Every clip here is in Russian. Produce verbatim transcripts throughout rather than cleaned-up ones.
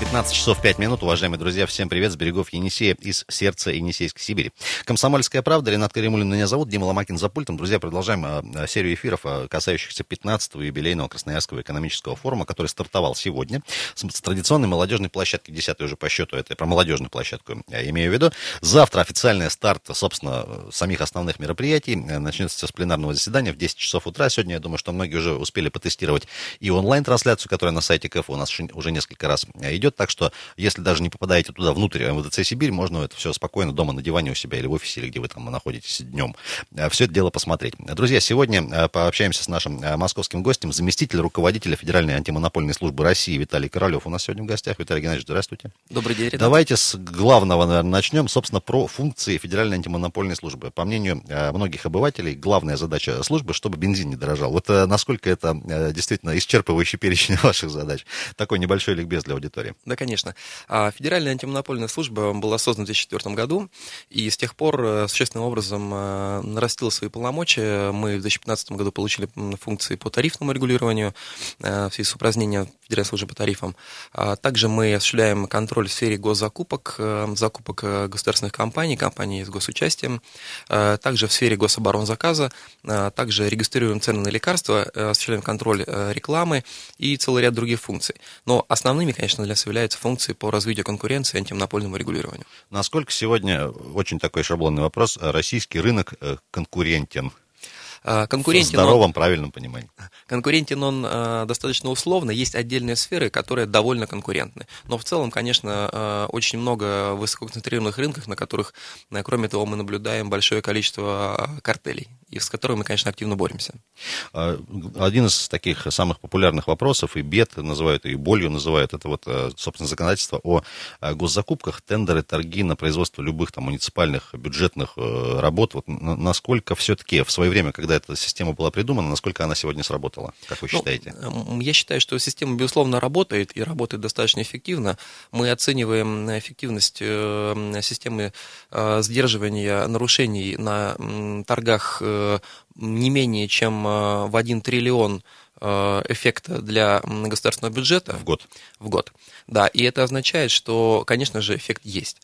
пятнадцать часов пять минут, уважаемые друзья, всем привет с берегов Енисея, из сердца Енисейской Сибири. «Комсомольская правда», Ренат Каримуллин меня зовут, Дима Ламакин за пультом. Друзья, продолжаем серию эфиров, касающихся пятнадцатого юбилейного Красноярского экономического форума, который стартовал сегодня с традиционной молодежной площадки, десятой уже по счету, это про молодежную площадку я имею в виду. Завтра официальный старт, собственно, самих основных мероприятий начнется с пленарного заседания в десять часов утра. Сегодня, я думаю, что многие уже успели потестировать и онлайн-трансляцию, которая на сайте КФ у нас уже несколько раз идет. Так что, если даже не попадаете туда, внутрь МВДЦ Сибирь, можно это все спокойно дома на диване у себя или в офисе, или где вы там находитесь днем, все это дело посмотреть. Друзья, сегодня пообщаемся с нашим московским гостем, заместитель руководителя Федеральной антимонопольной службы России Виталий Королев у нас сегодня в гостях. Виталий Геннадьевич, здравствуйте. Добрый день, Ренат. Давайте с главного, наверное, начнем, собственно, про функции Федеральной антимонопольной службы. По мнению многих обывателей, главная задача службы, чтобы бензин не дорожал. Вот насколько это действительно исчерпывающий перечень ваших задач? Такой небольшой ликбез для аудитории. Да, конечно. Федеральная антимонопольная служба была создана в две тысячи четвёртом году, и с тех пор существенным образом нарастила свои полномочия. Мы в две тысячи пятнадцатом году получили функции по тарифному регулированию в связи с упразднением Федеральной службы по тарифам. Также мы осуществляем контроль в сфере госзакупок, закупок государственных компаний, компаний с госучастием, также в сфере гособоронзаказа, также регистрируем цены на лекарства, осуществляем контроль рекламы и целый ряд других функций. Но основными, конечно, для являются функции по развитию конкуренции и антимонопольному регулированию. Насколько сегодня, очень такой шаблонный вопрос, российский рынок конкурентен? Конкурентен, в здоровом, он, правильном понимании. Конкурентен он э, достаточно условно. Есть отдельные сферы, которые довольно конкурентны. Но в целом, конечно, э, очень много высококонцентрированных рынков, на которых, э, кроме того, мы наблюдаем большое количество картелей, и с которыми мы, конечно, активно боремся. Один из таких самых популярных вопросов, и бед называют, и болью называют, это вот, собственно, законодательство о госзакупках, тендеры, торги на производство любых там муниципальных бюджетных работ. Вот насколько все-таки в свое время, когда эта система была придумана, насколько она сегодня сработала, как вы считаете? Ну, я считаю, что система, безусловно, работает, и работает достаточно эффективно. Мы оцениваем эффективность системы сдерживания нарушений на торгах не менее чем в один триллион эффекта для государственного бюджета. В год. В год, да. И это означает, что, конечно же, эффект есть.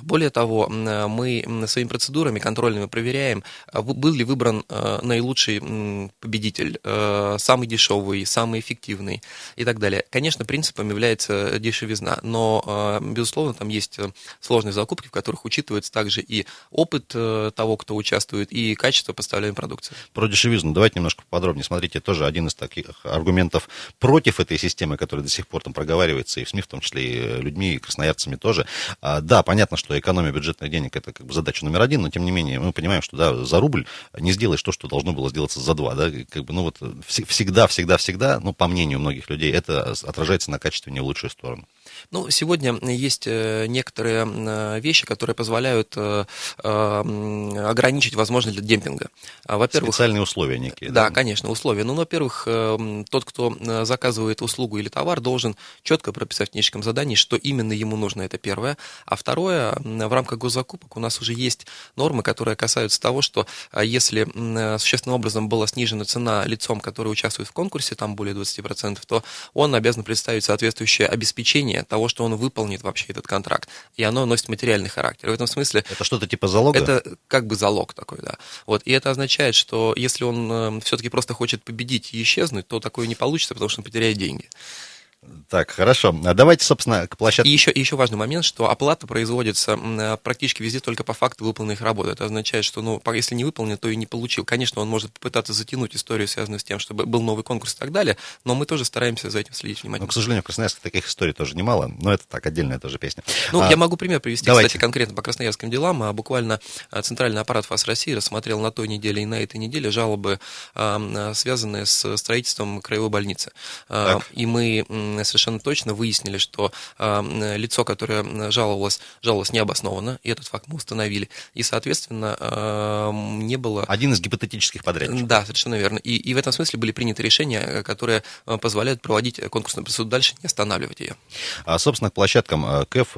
Более того, мы своими процедурами контрольными проверяем, был ли выбран наилучший победитель, самый дешевый, самый эффективный и так далее. Конечно, принципом является дешевизна, но, безусловно, там есть сложные закупки, в которых учитывается также и опыт того, кто участвует, и качество поставляемой продукции. Про дешевизну давайте немножко подробнее. Смотрите, тоже один из таких аргументов против этой системы, которая до сих пор там проговаривается и в СМИ, в том числе и людьми, и красноярцами тоже. А, да, понятно, что экономия бюджетных денег — это как бы задача номер один, но тем не менее мы понимаем, что да, за рубль не сделаешь то, что должно было сделаться за два. Да? Как бы, ну вот, всегда, всегда, всегда, ну, по мнению многих людей, это отражается на качестве не в лучшую сторону. Ну, сегодня есть некоторые вещи, которые позволяют ограничить возможность для демпинга. Во-первых, специальные условия некие. Да, да, конечно, условия. Ну, во-первых, тот, кто заказывает услугу или товар, должен четко прописать в техническом задании, что именно ему нужно, это первое. А второе, в рамках госзакупок у нас уже есть нормы, которые касаются того, что если существенным образом была снижена цена лицом, который участвует в конкурсе, там более двадцать процентов, то он обязан представить соответствующее обеспечение того, что он выполнит вообще этот контракт. И оно носит материальный характер. В этом смысле... Это что-то типа залога? Это как бы залог такой, да. Вот. И это означает, что если он все-таки просто хочет победить и исчезнуть, то такое не получится, потому что он потеряет деньги. Так, хорошо. Давайте, собственно, к площадке. И еще, еще важный момент, что оплата производится практически везде только по факту выполненных работ. Это означает, что, ну, если не выполнен, то и не получил. Конечно, он может попытаться затянуть историю, связанную с тем, чтобы был новый конкурс и так далее, но мы тоже стараемся за этим следить внимательно. Ну, к сожалению, в Красноярске таких историй тоже немало, но это так, отдельная тоже песня. Ну, а, я могу пример привести, давайте. Кстати, конкретно по красноярским делам. Буквально Центральный аппарат ФАС России рассмотрел на той неделе и на этой неделе жалобы, связанные с строительством краевой больницы. Так. И мы данные совершенно точно выяснили, что э, лицо, которое жаловалось, жаловалось необоснованно, и этот факт мы установили, и, соответственно, э, не было... Один из гипотетических подрядчиков. Да, совершенно верно. И, и в этом смысле были приняты решения, которые позволяют проводить конкурсную процедуру дальше, не останавливать ее. А, собственно, к площадкам КЭФ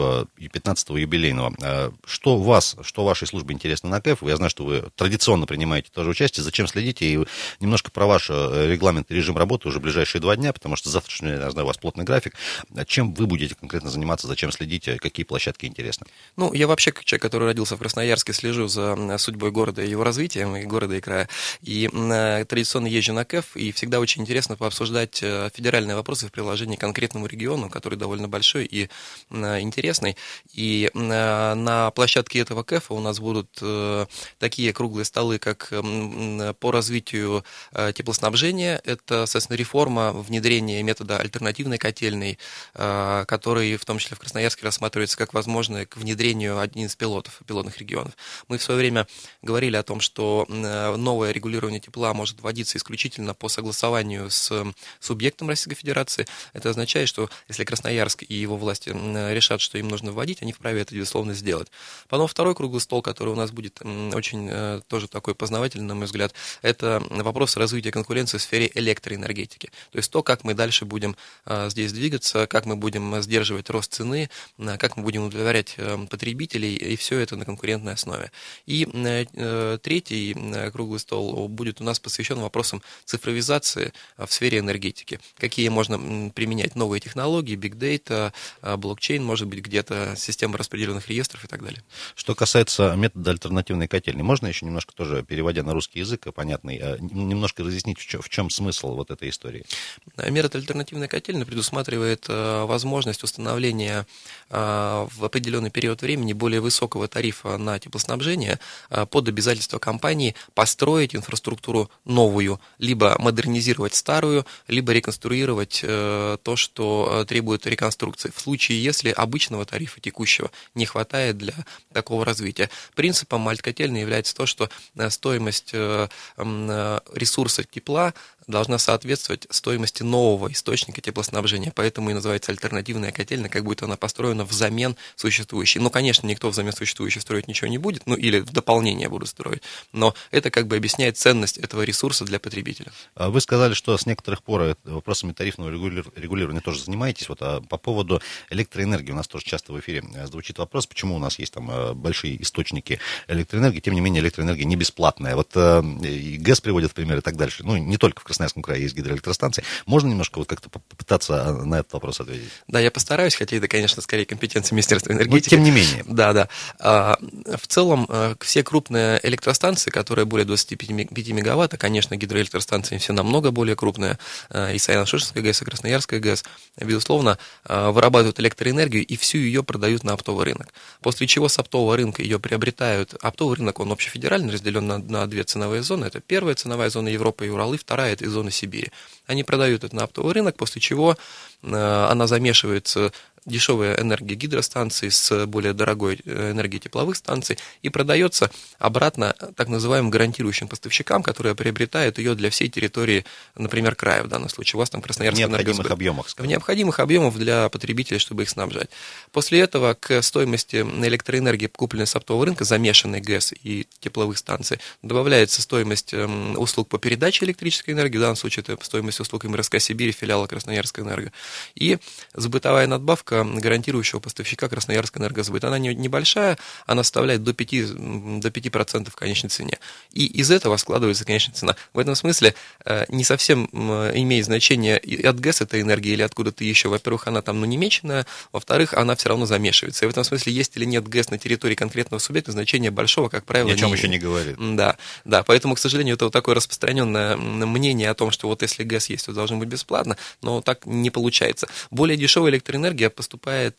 пятнадцатого юбилейного. Что вас, что вашей службе интересно на КЭФ? Я знаю, что вы традиционно принимаете тоже участие. Зачем следите? И немножко про ваш регламент и режим работы уже в ближайшие два дня, потому что завтрашний, я знаю, у вас плотный график. Чем вы будете конкретно заниматься? Зачем следите? Какие площадки интересны? Ну, я вообще, как человек, который родился в Красноярске, слежу за судьбой города и его развитием, и города, и края. И традиционно езжу на КЭФ, и всегда очень интересно пообсуждать федеральные вопросы в приложении к конкретному региону, который довольно большой и интересный. И на площадке этого КЭФа у нас будут такие круглые столы, как по развитию теплоснабжения. Это, соответственно, реформа, внедрение метода альтернативной котельной, который в том числе в Красноярске рассматривается как возможное к внедрению один из пилотов, пилотных регионов. Мы в свое время говорили о том, что новое регулирование тепла может вводиться исключительно по согласованию с субъектом Российской Федерации. Это означает, что если Красноярск и его власти решат, что им нужно вводить, они вправе это, безусловно, сделать. Потом второй круглый стол, который у нас будет очень тоже такой познавательный, на мой взгляд, это вопрос развития конкуренции в сфере электроэнергетики. То есть то, как мы дальше будем здесь двигаться, как мы будем сдерживать рост цены, как мы будем удовлетворять потребителей, и все это на конкурентной основе. И третий круглый стол будет у нас посвящен вопросам цифровизации в сфере энергетики. Какие можно применять новые технологии, бигдейта, блокчейн, может быть, где-то система распределенных реестров и так далее. Что касается метода альтернативной котельной, можно еще немножко тоже, переводя на русский язык, понятный, немножко разъяснить, в чем смысл вот этой истории? Метод альтернативной котельной предусматривает возможность установления в определенный период времени более высокого тарифа на теплоснабжение под обязательство компании построить инфраструктуру новую, либо модернизировать старую, либо реконструировать то, что требует реконструкции, в случае, если обычного тарифа текущего не хватает для такого развития. Принципом альткотельной является то, что стоимость ресурса тепла должна соответствовать стоимости нового источника теплоснабжения, поэтому и называется альтернативная котельная, как будет она построена взамен существующей. Ну, конечно, никто взамен существующей строить ничего не будет, ну, или в дополнение будут строить, но это как бы объясняет ценность этого ресурса для потребителя. Вы сказали, что с некоторых пор вопросами тарифного регулирования тоже занимаетесь, вот, а по поводу электроэнергии у нас тоже часто в эфире звучит вопрос, почему у нас есть там большие источники электроэнергии, тем не менее электроэнергия не бесплатная, вот и ГЭС приводят в пример и так дальше, ну, не только в Красноярске, в Красноярском крае есть гидроэлектростанции. Можно немножко вот как-то попытаться на этот вопрос ответить? Да, я постараюсь, хотя это, конечно, скорее компетенция Министерства энергетики. Но тем не менее. Да, да. В целом, все крупные электростанции, которые более двадцати пяти мегаватт, а, конечно, гидроэлектростанции все намного более крупные, и Сайно-Шушевская ГЭС, и Красноярская ГЭС, безусловно, вырабатывают электроэнергию и всю ее продают на оптовый рынок. После чего с оптового рынка ее приобретают. Оптовый рынок, он общефедеральный, разделен на, на две ценовые зоны. Это первая ценовая зона Европы и Уралы, вторая это зоны Сибири. Они продают это на оптовый рынок, после чего она замешивается дешевая энергия гидростанций с более дорогой энергией тепловых станций и продается обратно так называемым гарантирующим поставщикам, которые приобретают ее для всей территории, например, края в данном случае. У вас там Красноярскэнергосбыт. В необходимых объемах, скажем. В необходимых объемах для потребителей, чтобы их снабжать. После этого к стоимости электроэнергии, купленной с оптового рынка, замешанной ГЭС и тепловых станций, добавляется стоимость услуг по передаче электрической энергии, в данном случае это стоимость услуг МРСК Сибири, филиала Красноярскэнерго, и сбытовая надбавка гарантирующего поставщика Красноярскэнергосбыт. Она небольшая, она составляет до пяти процентов, до пяти процентов в конечной цене. И из этого складывается конечная цена. В этом смысле не совсем имеет значение от ГЭС этой энергии или откуда-то еще. Во-первых, она там ну, не меченая, во-вторых, она все равно замешивается. И в этом смысле, есть или нет ГЭС на территории конкретного субъекта, значение большого, как правило, ни о чем не еще не говорит. Да, да, поэтому, к сожалению, это вот такое распространенное мнение о том, что вот если ГЭС есть, то должно быть бесплатно, но так не получается. Более дешевая электроэнергия поступает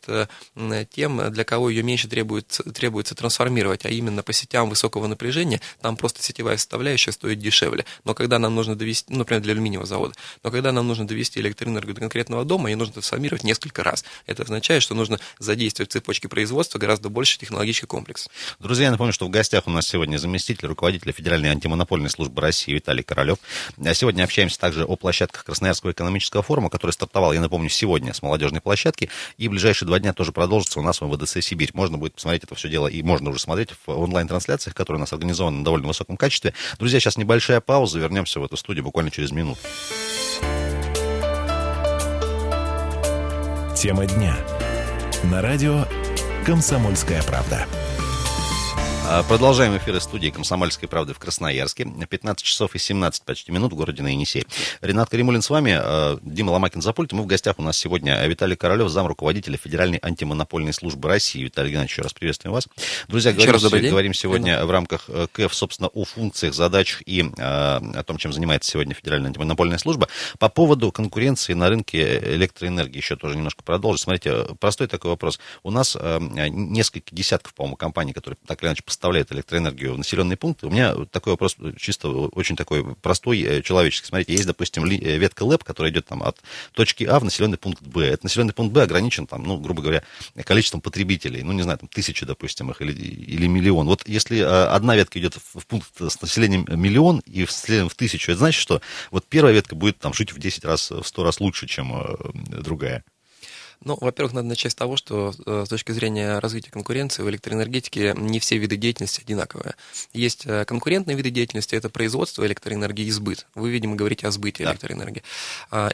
тем, для кого ее меньше требуется, требуется трансформировать, а именно по сетям высокого напряжения, там просто сетевая составляющая стоит дешевле. Но когда нам нужно довести, например, для алюминиевого завода, но когда нам нужно довести электроэнергию до конкретного дома, ее нужно трансформировать несколько раз. Это означает, что нужно задействовать в цепочке производства гораздо больше технологический комплекс. Друзья, я напомню, что в гостях у нас сегодня заместитель руководителя Федеральной Федеральной антимонопольной службы России Виталий Королев. Сегодня общаемся также о площадках Красноярского экономического форума, который стартовал, я напомню, сегодня с молодежной площадки, и в ближайшие два дня тоже продолжится у нас в МВДЦ Сибирь. Можно будет посмотреть это все дело, и можно уже смотреть в онлайн-трансляциях, которые у нас организованы на довольно высоком качестве. Друзья, сейчас небольшая пауза, вернемся в эту студию буквально через минуту. Тема дня. На радио «Комсомольская правда». Продолжаем эфир из студии «Комсомольской правды» в Красноярске. пятнадцать часов и семнадцать почти минут в городе на Енисее. Ренат Каримуллин с вами, Дима Ламакин за пультом. И в гостях у нас сегодня Виталий Королев, замруководителя Федеральной антимонопольной службы России. Виталий Геннадьевич, еще раз приветствуем вас. Друзья, говорим, раз, говорим сегодня Ренат. В рамках КЭФ, собственно, о функциях, задачах и о том, чем занимается сегодня Федеральная антимонопольная служба. По поводу конкуренции на рынке электроэнергии еще тоже немножко продолжим. Смотрите, простой такой вопрос. У нас несколько десятков, по-моему, компаний, которые так или иначе поставляет электроэнергию в населенные пункты. У меня такой вопрос чисто очень такой простой, человеческий. Смотрите, есть, допустим, ветка ЛЭП, которая идет там от точки А в населенный пункт Б. Этот населенный пункт Б ограничен, там, ну, грубо говоря, количеством потребителей. Ну, не знаю, там, тысячи, допустим, их или, или миллион. Вот если одна ветка идет в пункт с населением миллион и с населением в тысячу, это значит, что вот первая ветка будет там жить в десять раз, в сто раз лучше, чем другая. Ну, во-первых, надо начать с того, что с точки зрения развития конкуренции в электроэнергетике не все виды деятельности одинаковые. Есть конкурентные виды деятельности, это производство электроэнергии и сбыт. Вы, видимо, говорите о сбыте да. электроэнергии.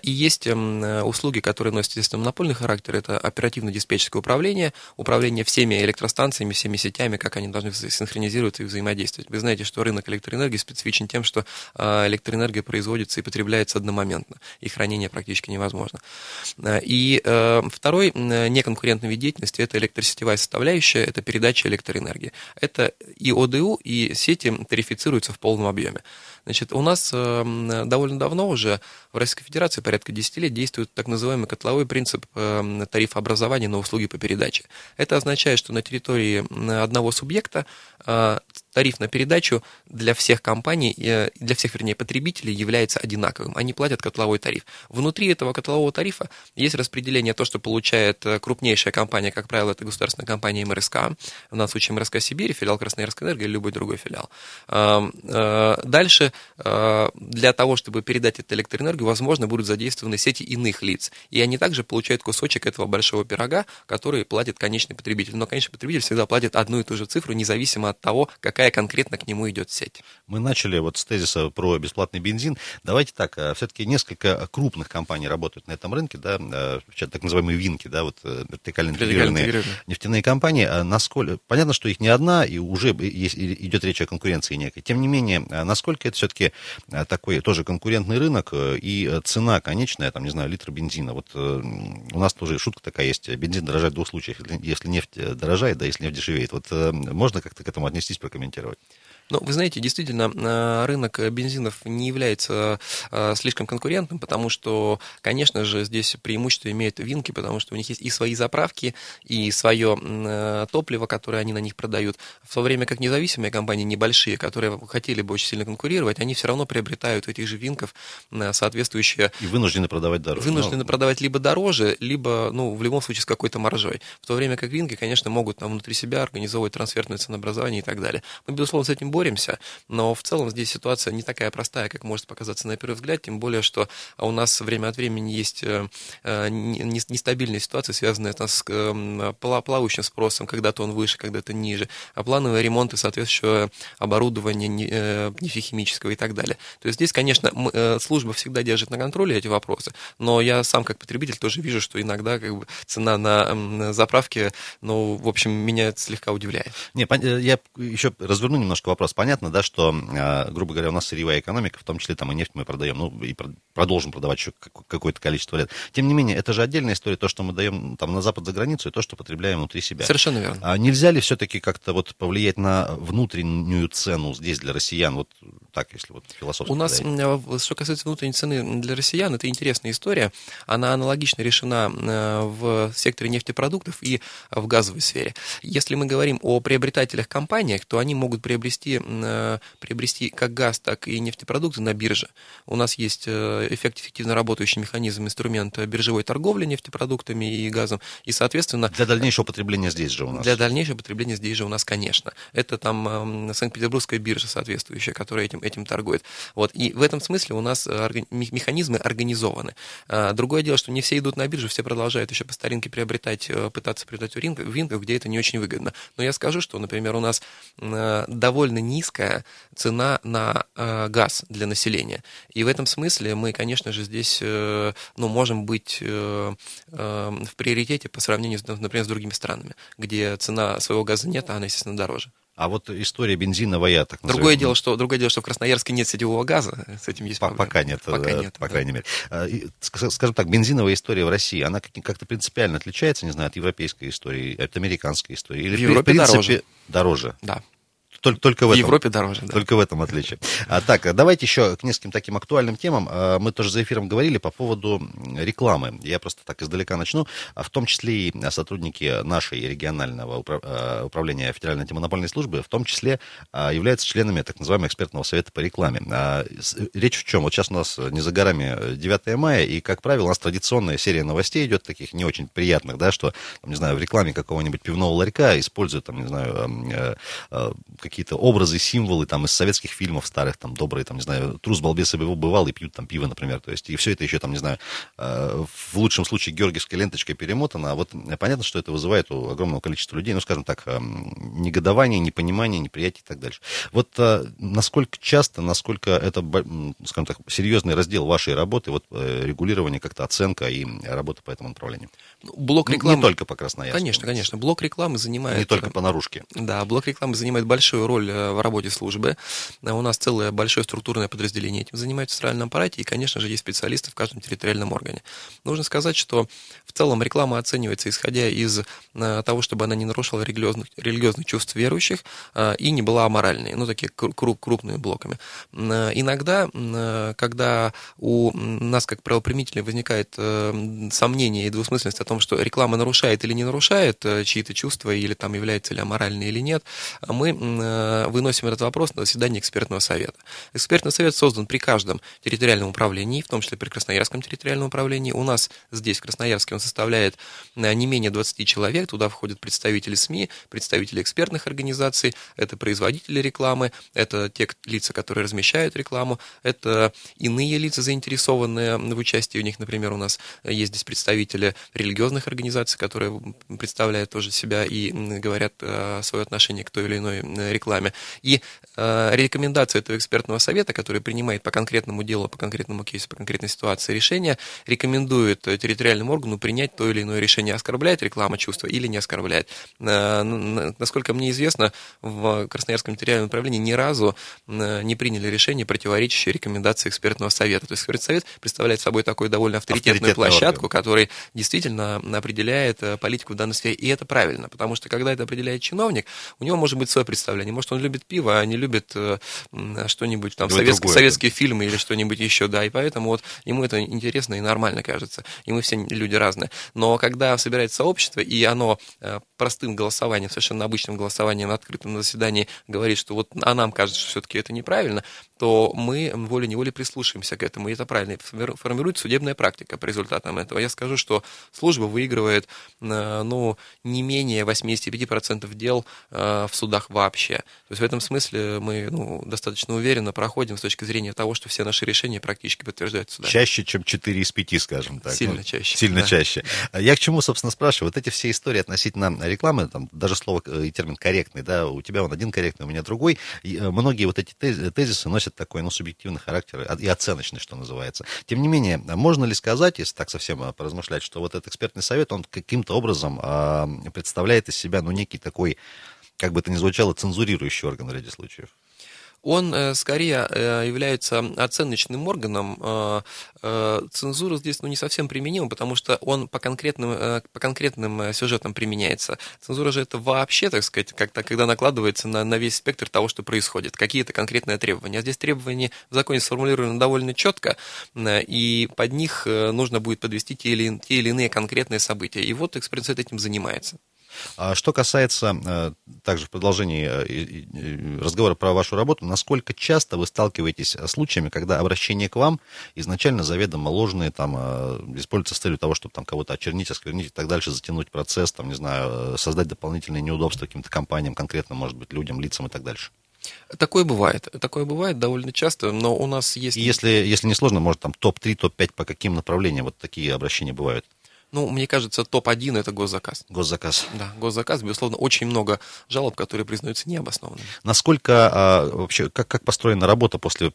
И есть услуги, которые носят, естественно, монопольный характер, это оперативно-диспетчерское управление, управление всеми электростанциями, всеми сетями, как они должны синхронизироваться и взаимодействовать. Вы знаете, что рынок электроэнергии специфичен тем, что электроэнергия производится и потребляется одномоментно, и хранение практически невозможно. И в Второй неконкурентный вид деятельности – это электросетевая составляющая, это передача электроэнергии. Это и ОДУ, и сети тарифицируются в полном объеме. Значит, у нас довольно давно уже в Российской Федерации, порядка десяти лет, действует так называемый котловой принцип тарифообразования на услуги по передаче. Это означает, что на территории одного субъекта тариф на передачу для всех компаний, для всех, вернее, потребителей является одинаковым. Они платят котловой тариф. Внутри этого котлового тарифа есть распределение, то, что получает крупнейшая компания, как правило, это государственная компания МРСК, в данном случае МРСК Сибири, филиал Красноярскэнерго или любой другой филиал. Дальше для того, чтобы передать эту электроэнергию, возможно, будут задействованы сети иных лиц. И они также получают кусочек этого большого пирога, который платит конечный потребитель. Но конечный потребитель всегда платит одну и ту же цифру, независимо от того, какая конкретно к нему идет сеть. Мы начали вот с тезиса про бесплатный бензин. Давайте так, все-таки несколько крупных компаний работают на этом рынке, да, так называемые ВИНки, да, вот вертикально интегрированные нефтяные компании. Насколько... Понятно, что их не одна, и уже есть, идет речь о конкуренции некой. Тем не менее, насколько это все-таки такой тоже конкурентный рынок и цена конечная, там, не знаю, литр бензина. Вот у нас тоже шутка такая есть, бензин дорожает в двух случаях, если нефть дорожает, да, если нефть дешевеет. Вот можно как-то к этому отнестись, прокомментировать? Ну, вы знаете, действительно, рынок бензинов не является слишком конкурентным, потому что, конечно же, здесь преимущество имеют ВИНки, потому что у них есть и свои заправки, и свое топливо, которое они на них продают. В то время как независимые компании, небольшие, которые хотели бы очень сильно конкурировать, они все равно приобретают у этих же ВИНков соответствующие... И вынуждены продавать дороже. Вынуждены Но... продавать либо дороже, либо, ну, в любом случае, с какой-то маржой. В то время как ВИНки, конечно, могут там внутри себя организовывать трансферное ценообразование и так далее. Мы, безусловно, с этим будем боремся, но в целом здесь ситуация не такая простая, как может показаться на первый взгляд, тем более, что у нас время от времени есть нестабильные ситуации, связанные с плавающим спросом, когда-то он выше, когда-то ниже, а плановые ремонты соответствующего оборудования нефтехимического и так далее. То есть здесь, конечно, служба всегда держит на контроле эти вопросы, но я сам как потребитель тоже вижу, что иногда как бы, цена на заправке, ну, в общем, меня это слегка удивляет. Не, я еще разверну немножко вопрос. Понятно, да, что, грубо говоря, у нас сырьевая экономика, в том числе там и нефть мы продаем, ну, и продолжим продавать еще какое-то количество лет. Тем не менее, это же отдельная история, то, что мы даем там на Запад за границу, и то, что потребляем внутри себя. Совершенно верно. А нельзя ли все-таки как-то вот повлиять на внутреннюю цену здесь для россиян? Вот так, если вот философски. У нас, что касается внутренней цены для россиян, это интересная история. Она аналогично решена в секторе нефтепродуктов и в газовой сфере. Если мы говорим о приобретателях компаниях, то они могут приобрести, приобрести как газ, так и нефтепродукты на бирже. У нас есть эффект, эффективно работающий механизм, инструмент биржевой торговли нефтепродуктами и газом, и, соответственно... Для дальнейшего потребления здесь же у нас. Для дальнейшего потребления здесь же у нас, конечно. Это там Санкт-Петербургская биржа соответствующая, которая этим, этим торгует. Вот. И в этом смысле у нас механизмы организованы. Другое дело, что не все идут на биржу, все продолжают еще по старинке приобретать, пытаться приобретать в ВИНКах, где это не очень выгодно. Но я скажу, что, например, у нас довольно низкая цена на газ для населения. И в этом смысле мы, конечно же, здесь ну, можем быть в приоритете по сравнению, например, с другими странами, где цена своего газа нет, а она, естественно, дороже. А вот история бензиновая, так называемая. Другое дело, что, другое дело, что в Красноярске нет сетевого газа, с этим есть проблемы. Пока нет, Пока да, нет по да. крайней мере. Скажем так, бензиновая история в России, она как-то принципиально отличается, не знаю, от европейской истории, от американской истории? Или в Европе в принципе, дороже. дороже? Да. Только, только в, в этом, Европе дороже, да. Только в этом отличие. А, так, давайте еще к нескольким таким актуальным темам. Мы тоже за эфиром говорили по поводу рекламы. Я просто так издалека начну. В том числе и сотрудники нашей регионального управления Федеральной антимонопольной службы, в том числе являются членами так называемого экспертного совета по рекламе. Речь в чем? Вот сейчас у нас не за горами девятое мая, и, как правило, у нас традиционная серия новостей идет, таких не очень приятных, да, что, не знаю, в рекламе какого-нибудь пивного ларька используют, там, не знаю, какие-то образы, символы там из советских фильмов старых, там, добрые, там, не знаю, трус, балбес, его бывал, и пьют там пиво, например, то есть, и все это еще, там, не знаю, в лучшем случае георгиевской ленточкой перемотано, а вот понятно, что это вызывает у огромного количества людей, ну, скажем так, негодование, непонимание, неприятие и так дальше. Вот насколько часто, насколько это, скажем так, серьезный раздел вашей работы, вот регулирование, как-то оценка и работа по этому направлению? Блок рекламы... Не только по Красноярску. Конечно, конечно. Блок рекламы занимает... Не только по наружке. Да, блок рекламы занимает большой роль в работе службы. У нас целое большое структурное подразделение этим занимается в центральном аппарате, и, конечно же, есть специалисты в каждом территориальном органе. Нужно сказать, что в целом реклама оценивается, исходя из того, чтобы она не нарушила религиозных, религиозных чувств верующих и не была аморальной, ну, такие круп, крупными блоками. Иногда, когда у нас, как правоприменителей, возникает сомнение и двусмысленность о том, что реклама нарушает или не нарушает чьи-то чувства, или там является ли аморальной или нет, мы выносим этот вопрос на заседание экспертного совета. Экспертный совет создан при каждом территориальном управлении, в том числе при Красноярском территориальном управлении. У нас здесь, в Красноярске, он составляет не менее двадцать человек. Туда входят представители СМИ, представители экспертных организаций, это производители рекламы, это те лица, которые размещают рекламу, это иные лица, заинтересованные в участии в них. Например, у нас есть здесь представители религиозных организаций, которые представляют тоже себя и говорят свое отношение к той или иной рекламе. И э, рекомендация этого экспертного совета, который принимает по конкретному делу, по конкретному кейсу, по конкретной ситуации решение, рекомендует территориальному органу принять то или иное решение, оскорбляет реклама чувства или не оскорбляет. Э, насколько мне известно, в Красноярском территориальном управлении ни разу э, не приняли решение, противоречащее рекомендации экспертного совета. То есть экспертный совет представляет собой такую довольно авторитетную площадку, орган. Который действительно определяет политику в данной сфере. И это правильно, потому что когда это определяет чиновник, у него может быть свое представление. Может, он любит пиво, а не любит что-нибудь там, советск, другое, советские да. фильмы или что-нибудь еще, да, и поэтому вот ему это интересно и нормально кажется, и мы все люди разные. Но когда собирается сообщество, и оно простым голосованием, совершенно обычным голосованием на открытом заседании говорит, что вот, а нам кажется, что все-таки это неправильно, то мы волей-неволей прислушаемся к этому, и это правильно. И формируется судебная практика по результатам этого. Я скажу, что служба выигрывает, ну, не менее восемьдесят пять процентов дел в судах вообще. То есть в этом смысле мы, ну, достаточно уверенно проходим с точки зрения того, что все наши решения практически подтверждают суда. Чаще, чем четыре из пяти, скажем так. Сильно ну, чаще. Сильно да. чаще. Я к чему, собственно, спрашиваю? Вот эти все истории относительно рекламы, там даже слово и термин корректный, да, у тебя он один корректный, у меня другой. И многие вот эти тезисы носят такой, ну, субъективный характер и оценочный, что называется. Тем не менее, можно ли сказать, если так совсем поразмышлять, что вот этот экспертный совет, он каким-то образом э, представляет из себя, ну, некий такой, как бы это ни звучало, цензурирующий орган в ряде случаев? он скорее является оценочным органом. Цензура здесь ну, не совсем применима, потому что он по конкретным, по конкретным сюжетам применяется. Цензура же это вообще, так сказать, как-то, когда накладывается на, на весь спектр того, что происходит, какие-то конкретные требования. А здесь требования в законе сформулированы довольно четко, и под них нужно будет подвести те или, те или иные конкретные события. И вот экспресс-совет этим занимается. Что касается, также в продолжении разговора про вашу работу, насколько часто вы сталкиваетесь с случаями, когда обращение к вам изначально заведомо ложные, там, используется с целью того, чтобы там кого-то очернить, осквернить и так дальше, затянуть процесс, там, не знаю, создать дополнительные неудобства каким-то компаниям, конкретно, может быть, людям, лицам и так дальше? Такое бывает. Такое бывает довольно часто, но у нас есть... Если, если не сложно, может, там топ-три, топ-пять, по каким направлениям вот такие обращения бывают? Ну, мне кажется, топ-один – это госзаказ. Госзаказ. Да, госзаказ. Безусловно, очень много жалоб, которые признаются необоснованными. Насколько а, вообще, как, как построена работа после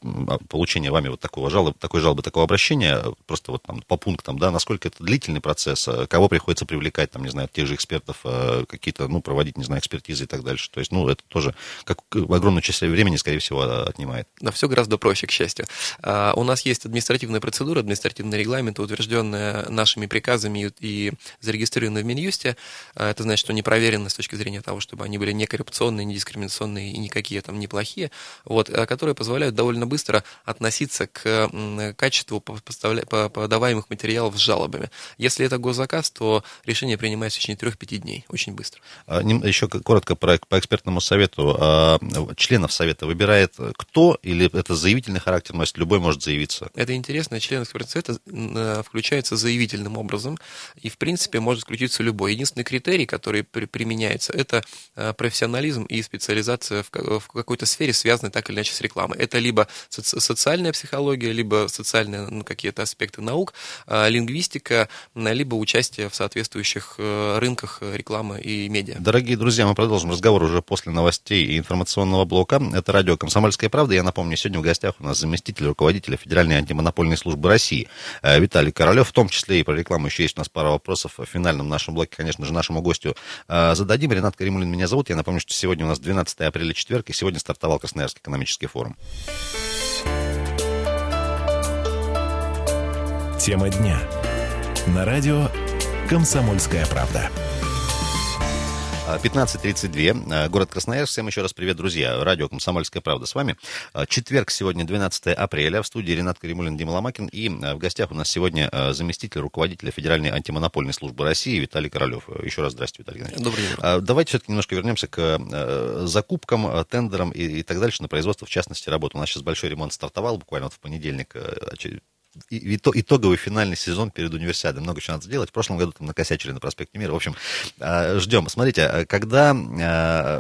получения вами вот такого жалоб, такой жалобы, такого обращения, просто вот там по пунктам, да, насколько это длительный процесс, кого приходится привлекать, там, не знаю, тех же экспертов, какие-то, ну, проводить, не знаю, экспертизы и так дальше. То есть, ну, это тоже как огромную часть времени, скорее всего, отнимает. Да, все гораздо проще, к счастью. А, у нас есть административная процедура, административные регламенты, утвержденные нашими приказами и зарегистрированы в Минюсте. Это значит, что не проверены с точки зрения того, чтобы они были не коррупционные, не дискриминационные и никакие там неплохие, вот, которые позволяют довольно быстро относиться к качеству подаваемых материалов с жалобами. Если это госзаказ, то решение принимается в течение трех-пяти дней, очень быстро. Еще коротко про, по экспертному совету. Членов совета выбирает кто или это заявительный характер носит? Любой может заявиться? Это интересно. Член экспертного совета включается заявительным образом, и, в принципе, может включиться любой. Единственный критерий, который при, применяется, это профессионализм и специализация в, в какой-то сфере, связанной так или иначе с рекламой. Это либо соци- социальная психология, либо социальные ну, какие-то аспекты наук, лингвистика, либо участие в соответствующих рынках рекламы и медиа. Дорогие друзья, мы продолжим разговор уже после новостей и информационного блока. Это радио «Комсомольская правда». Я напомню, сегодня в гостях у нас заместитель руководителя Федеральной антимонопольной службы России Виталий Королев, в том числе и про рекламу еще есть у нас пара вопросов в финальном нашем блоке, конечно же, нашему гостю э, зададим. Ренат Каримуллин меня зовут. Я напомню, что сегодня у нас двенадцатое апреля, четверг, и сегодня стартовал Красноярский экономический форум. Тема дня. На радио «Комсомольская правда». пятнадцать тридцать два, город Красноярск. Всем еще раз привет, друзья. Радио «Комсомольская правда» с вами. Четверг сегодня, двенадцатое апреля. В студии Ренат Каримуллин, Дима Ламакин. И в гостях у нас сегодня заместитель руководителя Федеральной антимонопольной службы России Виталий Королев. Еще раз здравствуйте, Виталий Геннадьевич. Добрый день. Давайте все-таки немножко вернемся к закупкам, тендерам и, и так дальше на производство, в частности, работы. У нас сейчас большой ремонт стартовал буквально вот в понедельник. Итоговый финальный сезон перед универсиадой. Много чего надо сделать. В прошлом году там накосячили на проспекте Мира. В общем, ждем. Смотрите, когда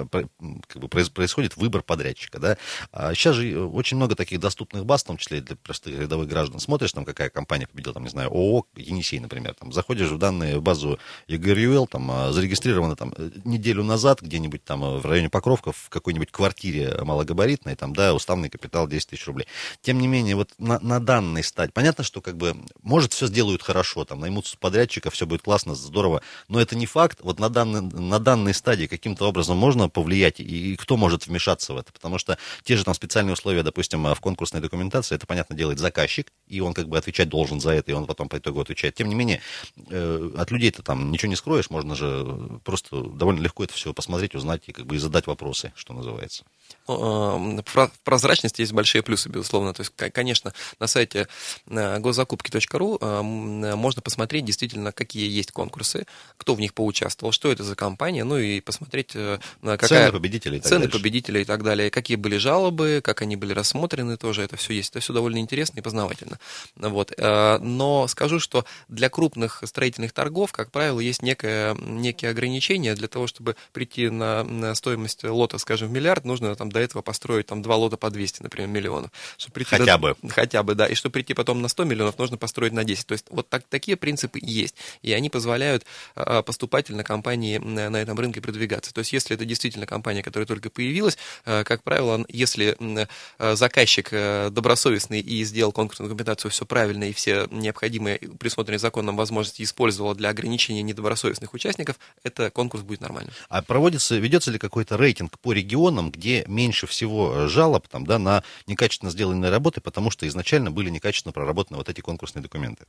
как бы, происходит выбор подрядчика, да, сейчас же очень много таких доступных баз, в том числе и для простых рядовых граждан. Смотришь, там, какая компания победила, там, не знаю, ООО «Енисей», например. Там, заходишь в данную базу ЕГРЮЛ, там, зарегистрировано там, неделю назад где-нибудь там в районе Покровков, в какой-нибудь квартире малогабаритной, там, да, уставный капитал десять тысяч рублей. Тем не менее, вот на, на данной стадии понятно, что, как бы, может, все сделают хорошо, там, наймут подрядчика, все будет классно, здорово, но это не факт. Вот на данной, на данной стадии каким-то образом можно повлиять, и, и кто может вмешаться в это? Потому что те же там специальные условия, допустим, в конкурсной документации, это, понятно, делает заказчик, и он, как бы, отвечать должен за это, и он потом по итогу отвечает. Тем не менее, э, от людей-то там ничего не скроешь, можно же просто довольно легко это все посмотреть, узнать и, как бы, и задать вопросы, что называется. В прозрачности есть большие плюсы, безусловно. То есть, конечно, на сайте госзакупки точка ру можно посмотреть действительно, какие есть конкурсы, кто в них поучаствовал, что это за компания, ну и посмотреть, какая... цены победителей и так цены победителей и так далее, какие были жалобы, как они были рассмотрены, тоже это все есть. Это все довольно интересно и познавательно. Вот. Но скажу, что для крупных строительных торгов, как правило, есть некое, некие ограничения. Для того, чтобы прийти на, на стоимость лота, скажем, в миллиард, нужно там, до этого построить там, два лота по двести, например, миллионов. Чтобы прийти хотя до... бы. Хотя бы, да. И чтобы прийти потом на сто миллионов нужно построить на десять. То есть вот так, такие принципы есть, и они позволяют поступательно компании на этом рынке продвигаться. То есть если это действительно компания, которая только появилась, как правило, если заказчик добросовестный и сделал конкурсную документацию все правильно и все необходимые присмотренные законом возможности использовал для ограничения недобросовестных участников, это конкурс будет нормальным. А проводится, ведется ли какой-то рейтинг по регионам, где меньше всего жалоб там, да, на некачественно сделанные работы, потому что изначально были некачественно проработаны вот эти конкурсные документы?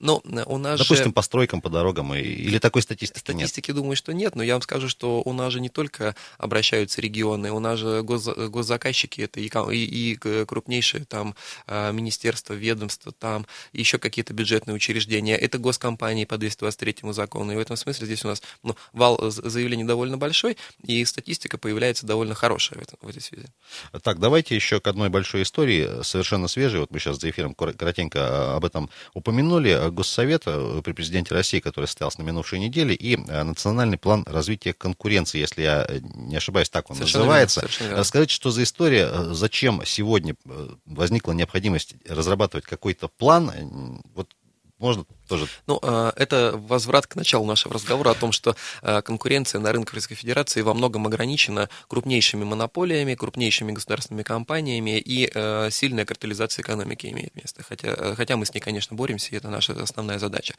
Но у нас Допустим, же... по стройкам, по дорогам, или такой статистики, статистики нет? Статистики, думаю, что нет, но я вам скажу, что у нас же не только обращаются регионы, у нас же гос... госзаказчики, это и, и, и крупнейшие там министерства, ведомства, там еще какие-то бюджетные учреждения, это госкомпании по двести двадцать третьему закону, и в этом смысле здесь у нас ну, вал заявлений довольно большой, и статистика появляется довольно хорошая в, этом, в этой связи. Так, давайте еще к одной большой истории, совершенно свежей, вот мы сейчас за эфиром коротенько об этом упомянули, Госсовет при президенте России, который состоялся на минувшей неделе, и национальный план развития конкуренции, если я не ошибаюсь, так он совершенно называется. Верно, совершенно верно. Расскажите, что за история, зачем сегодня возникла необходимость разрабатывать какой-то план, вот можно тоже. Ну, это возврат к началу нашего разговора о том, что конкуренция на рынке Российской Федерации во многом ограничена крупнейшими монополиями, крупнейшими государственными компаниями, и сильная картелизация экономики имеет место. Хотя, хотя мы с ней, конечно, боремся, и это наша основная задача.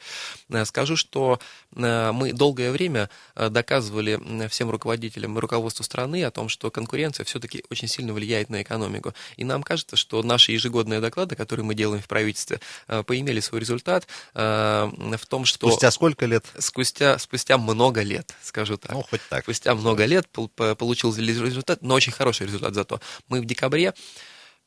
Скажу, что мы долгое время доказывали всем руководителям и руководству страны о том, что конкуренция все-таки очень сильно влияет на экономику. И нам кажется, что наши ежегодные доклады, которые мы делаем в правительстве, поимели свой результат в том, что... Спустя сколько лет? Спустя, спустя много лет, скажу так. Ну, хоть так. Спустя много лет получил результат, но очень хороший результат зато. Мы в декабре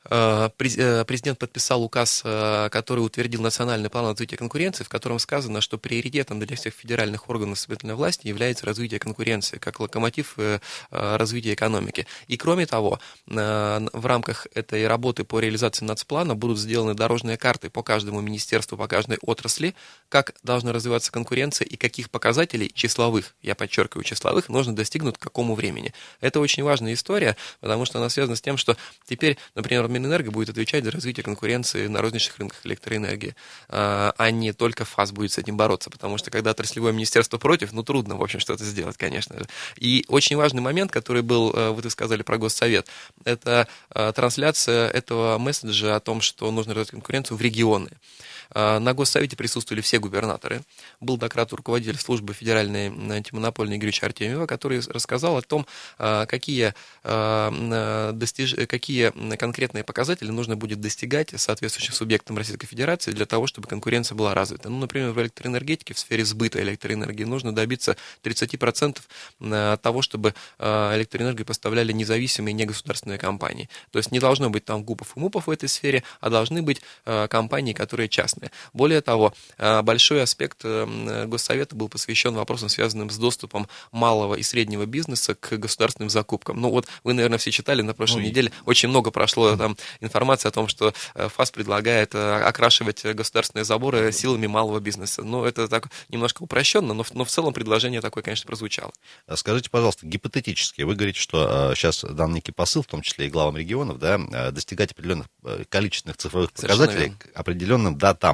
президент подписал указ, который утвердил национальный план развития конкуренции, в котором сказано, что приоритетом для всех федеральных органов исполнительной власти является развитие конкуренции как локомотив развития экономики. И кроме того, в рамках этой работы по реализации нацплана будут сделаны дорожные карты по каждому министерству, по каждой отрасли, как должна развиваться конкуренция и каких показателей числовых, я подчеркиваю, числовых, нужно достигнуть к какому времени. Это очень важная история, потому что она связана с тем, что теперь, например, Минэнерго будет отвечать за развитие конкуренции на розничных рынках электроэнергии, а не только ФАС будет с этим бороться, потому что когда отраслевое министерство против, ну трудно, в общем, что-то сделать, конечно же. И очень важный момент, который был, вы сказали про Госсовет, это трансляция этого месседжа о том, что нужно развивать конкуренцию в регионы. На Госсовете присутствовали все губернаторы. Был дократ руководитель службы Федеральной антимонопольной Игорь Артемьева, который рассказал о том, какие, достиж... какие конкретные показатели нужно будет достигать соответствующим субъектам Российской Федерации для того, чтобы конкуренция была развита. Ну, например, в электроэнергетике, в сфере сбыта электроэнергии нужно добиться тридцать процентов того, чтобы электроэнергию поставляли независимые негосударственные компании. То есть не должно быть там ГУПов и МУПов в этой сфере, а должны быть компании, которые частные. Более того, большой аспект Госсовета был посвящен вопросам, связанным с доступом малого и среднего бизнеса к государственным закупкам. Ну вот, вы, наверное, все читали на прошлой Ой. неделе, очень много прошло там информации о том, что ФАС предлагает окрашивать государственные заборы силами малого бизнеса. Ну, это так немножко упрощенно, но в, но в целом предложение такое, конечно, прозвучало. Скажите, пожалуйста, гипотетически, вы говорите, что сейчас дан некий посыл, в том числе и главам регионов, да, достигать определенных количественных цифровых показателей к определенным датам.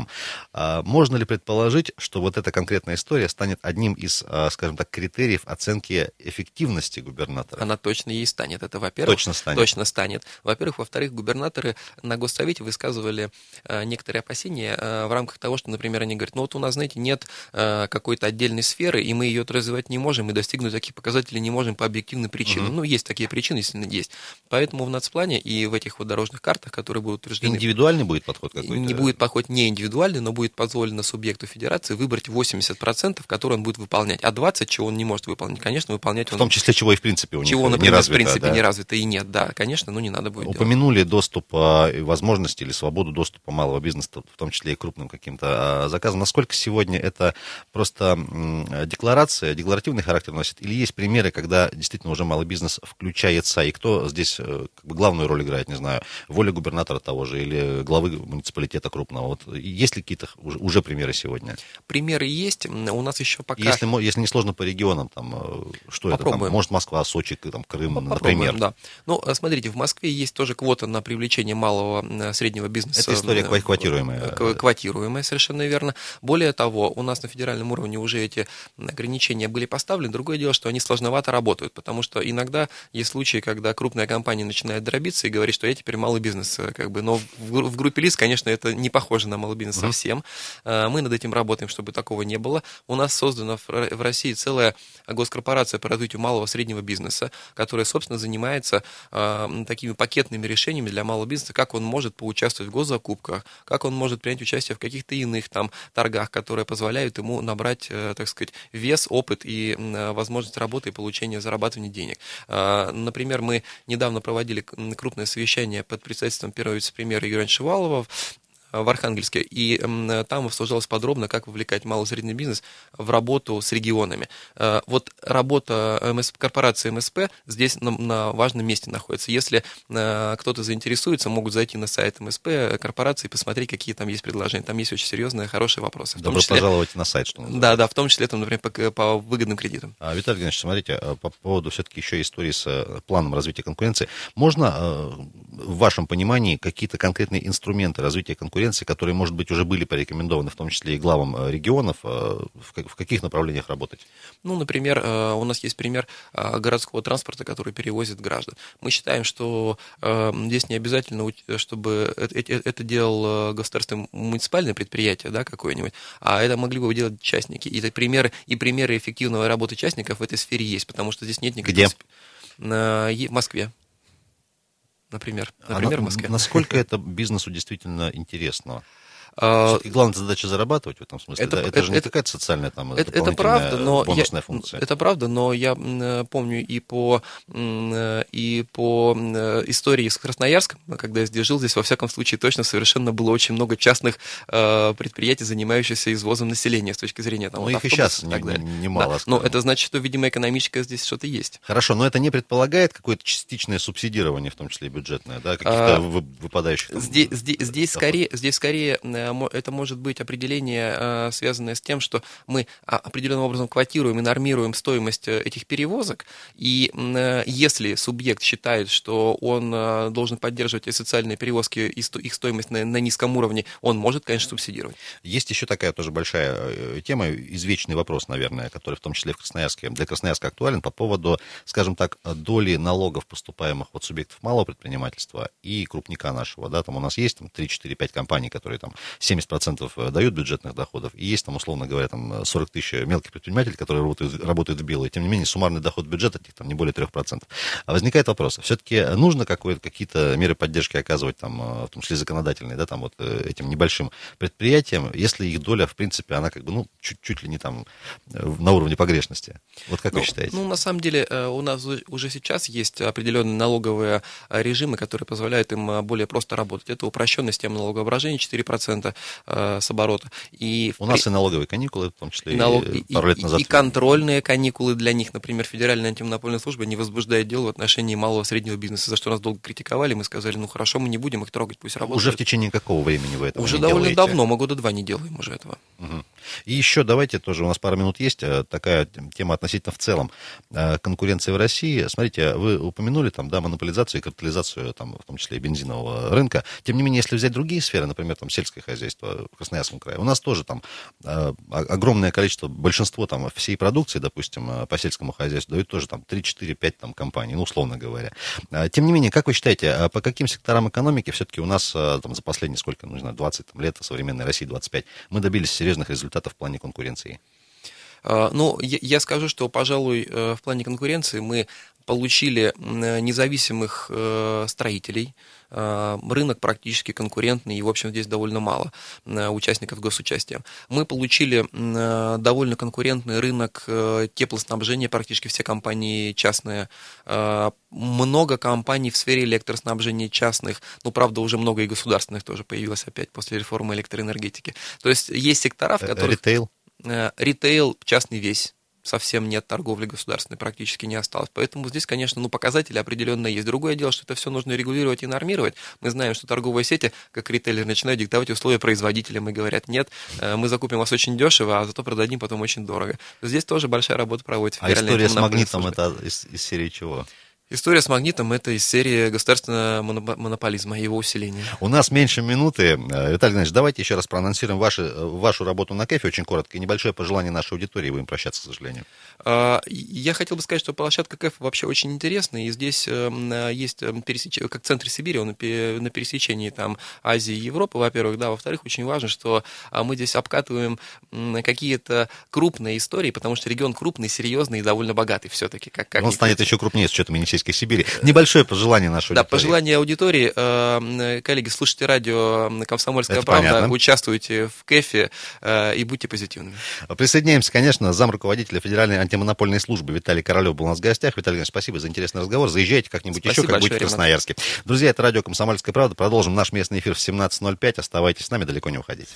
Можно ли предположить, что вот эта конкретная история станет одним из, скажем так, критериев оценки эффективности губернатора? Она точно ей станет. Это, во-первых, точно станет. Точно станет. Во-первых, во-вторых, губернаторы на Госсовете высказывали некоторые опасения в рамках того, что, например, они говорят, ну вот у нас, знаете, нет какой-то отдельной сферы, и мы ее развивать не можем, и достигнуть таких показателей не можем по объективным причинам. Угу. Ну, есть такие причины, действительно, есть. Поэтому в нацплане и в этих вот дорожных картах, которые будут утверждены... Индивидуальный будет подход какой-то? Не будет подход не индивидуальный. индивидуальный, но будет позволено субъекту федерации выбрать восемьдесят процентов, которые он будет выполнять, а двадцать процентов, чего он не может выполнить, конечно, выполнять он... В том числе, чего и в принципе у него не развито. Чего, например, развито, в принципе да? не развито и нет, да, конечно, ну не надо будет Упомянули делать. доступ, возможности или свободу доступа малого бизнеса, в том числе и крупным каким-то заказам. Насколько сегодня это просто декларация, декларативный характер носит, или есть примеры, когда действительно уже малый бизнес включается, и кто здесь как бы главную роль играет, не знаю, воля губернатора губернатора того же или главы муниципалитета крупного. Вот есть ли какие-то уже примеры сегодня? Примеры есть, у нас еще пока... Если, если не сложно по регионам, там, что Попробуем. это? Там, может, Москва, Сочи, там, Крым, Попробуем, например? Да. Ну, смотрите, в Москве есть тоже квота на привлечение малого, среднего бизнеса. Это история квотируемая. Квотируемая, совершенно верно. Более того, у нас на федеральном уровне уже эти ограничения были поставлены. Другое дело, что они сложновато работают, потому что иногда есть случаи, когда крупная компания начинает дробиться и говорит, что я теперь малый бизнес. Как бы. Но в группе лиц, конечно, это не похоже на малый бизнес uh-huh. совсем. Мы над этим работаем, чтобы такого не было. У нас создана в России целая госкорпорация по развитию малого и среднего бизнеса, которая, собственно, занимается такими пакетными решениями для малого бизнеса, как он может поучаствовать в госзакупках, как он может принять участие в каких-то иных там торгах, которые позволяют ему набрать, так сказать, вес, опыт и возможность работы и получения, зарабатывания денег. Например, мы недавно проводили крупное совещание под председательством первого вице-премьера Юрия Шувалова в Архангельске, и там обсуждалось подробно, как вовлекать малый и средний бизнес в работу с регионами. Вот работа корпорации эм эс пэ здесь на важном месте находится. Если кто-то заинтересуется, могут зайти на сайт эм эс пэ корпорации и посмотреть, какие там есть предложения. Там есть очень серьезные, хорошие вопросы. Добро числе... пожаловать на сайт, что называется. Да, да, в том числе, там, например, по, по выгодным кредитам. Виталий Геннадьевич, смотрите, по поводу все-таки еще истории с планом развития конкуренции. Можно, в вашем понимании, какие-то конкретные инструменты развития конкуренции, которые, может быть, уже были порекомендованы, в том числе и главам регионов, в каких направлениях работать? Ну, например, у нас есть пример городского транспорта, который перевозит граждан. Мы считаем, что здесь не обязательно, чтобы это делал государственное муниципальное предприятие, да, какое-нибудь, а это могли бы делать частники. И примеры, и примеры эффективной работы частников в этой сфере есть, потому что здесь нет никаких... Где? В Москве. Например, например а в Москве. Насколько это бизнесу действительно интересно? И главная задача зарабатывать в этом смысле. Это, да? это, это же не это, какая-то социальная там, это, дополнительная это правда, но бонусная я, функция. Это правда, но я помню и по, и по истории с Красноярском, когда я здесь жил, здесь во всяком случае точно совершенно было очень много частных предприятий, занимающихся извозом населения с точки зрения там, ну, вот, их и сейчас немало. Да. Но это значит, что, видимо, экономическое здесь что-то есть. Хорошо, но это не предполагает какое-то частичное субсидирование, в том числе и бюджетное, да, каких-то а, выпадающих... Там, здесь, здесь, скорее, здесь скорее... это может быть определение, связанное с тем, что мы определенным образом квотируем и нормируем стоимость этих перевозок, и если субъект считает, что он должен поддерживать и социальные перевозки, и их стоимость на, на низком уровне, он может, конечно, субсидировать. Есть еще такая тоже большая тема, извечный вопрос, наверное, который в том числе в Красноярске, для Красноярска актуален, по поводу, скажем так, доли налогов, поступаемых от субъектов малого предпринимательства и крупника нашего, да, там у нас есть там, три, четыре, пять компаний, которые там семьдесят процентов дают бюджетных доходов, и есть, там, условно говоря, там сорок тысяч мелких предпринимателей, которые работают, работают в белую. Тем не менее, суммарный доход бюджета этих там не более трех процентов. А возникает вопрос, все-таки нужно какие-то меры поддержки оказывать, там, в том числе законодательные, да, там, вот, этим небольшим предприятиям, если их доля, в принципе, она как бы, ну, чуть-чуть ли не там на уровне погрешности? Вот как ну, вы считаете? Ну, на самом деле, у нас уже сейчас есть определенные налоговые режимы, которые позволяют им более просто работать. Это упрощенная система налогоображения, четыре процента с оборота. И у при... нас и налоговые каникулы, в том числе, и, налог... и, пару лет назад. И контрольные каникулы для них. Например, Федеральная антимонопольная служба не возбуждает дело в отношении малого и среднего бизнеса, за что нас долго критиковали. Мы сказали, ну хорошо, мы не будем их трогать, пусть работают. Уже в течение какого времени вы этого уже не делаете? Уже довольно давно, мы года два не делаем уже этого. Угу. И еще давайте тоже, у нас пара минут есть, такая тема относительно в целом конкуренции в России. Смотрите, вы упомянули там, да, монополизацию и картелизацию, там, в том числе и бензинового рынка. Тем не менее, если взять другие сферы, например, там, сельское хозяйство в Красноярском крае. У нас тоже там э, огромное количество, большинство там всей продукции, допустим, по сельскому хозяйству дают тоже там три-четыре-пять там компаний, ну, условно говоря. Тем не менее, как вы считаете, по каким секторам экономики все-таки у нас там за последние сколько, ну, не знаю, двадцать там, лет, современной России двадцать пять, мы добились серьезных результатов в плане конкуренции? Ну, я скажу, что, пожалуй, в плане конкуренции мы получили независимых строителей. Рынок практически конкурентный, и, в общем, здесь довольно мало участников госучастия. Мы получили довольно конкурентный рынок теплоснабжения, практически все компании частные. Много компаний в сфере электроснабжения частных, ну, правда, уже много и государственных тоже появилось опять после реформы электроэнергетики. То есть есть сектора, в которых... Ритейл? Ритейл, частный весь. совсем нет торговли государственной, практически не осталось. Поэтому здесь, конечно, ну, показатели определенные есть. Другое дело, что это все нужно регулировать и нормировать. Мы знаем, что торговые сети, как ритейлеры, начинают диктовать условия производителям и говорят: нет, мы закупим вас очень дешево, а зато продадим потом очень дорого. Здесь тоже большая работа проводится. А история с «Магнитом» — это из, из серии чего? История с «Магнитом» — это из серии государственного монополизма и его усиления. У нас меньше минуты. Виталий Иванович, давайте еще раз проанонсируем ваши, вашу работу на КЭФе очень коротко. И небольшое пожелание нашей аудитории. Будем прощаться, к сожалению. Я хотел бы сказать, что площадка КЭФ вообще очень интересная. И здесь есть, пересеч... как центр Сибири, он на пересечении там, Азии и Европы, во-первых. Да, во-вторых, очень важно, что мы здесь обкатываем какие-то крупные истории, потому что регион крупный, серьезный и довольно богатый все-таки. Как, как он станет еще крупнее с учетом Енисейского. Сибири. Небольшое пожелание нашей да, аудитории. Да, пожелание аудитории. Коллеги, слушайте радио «Комсомольская правда», участвуйте в КЭФе и будьте позитивными. Присоединяемся, конечно, замруководителя Федеральной антимонопольной службы Виталий Королев был у нас в гостях. Виталий Иванович, спасибо за интересный разговор. Заезжайте как-нибудь спасибо еще, как большое, будете в Красноярске. Ренат. Друзья, это радио «Комсомольская правда». Продолжим наш местный эфир в семнадцать ноль пять. Оставайтесь с нами, далеко не уходите.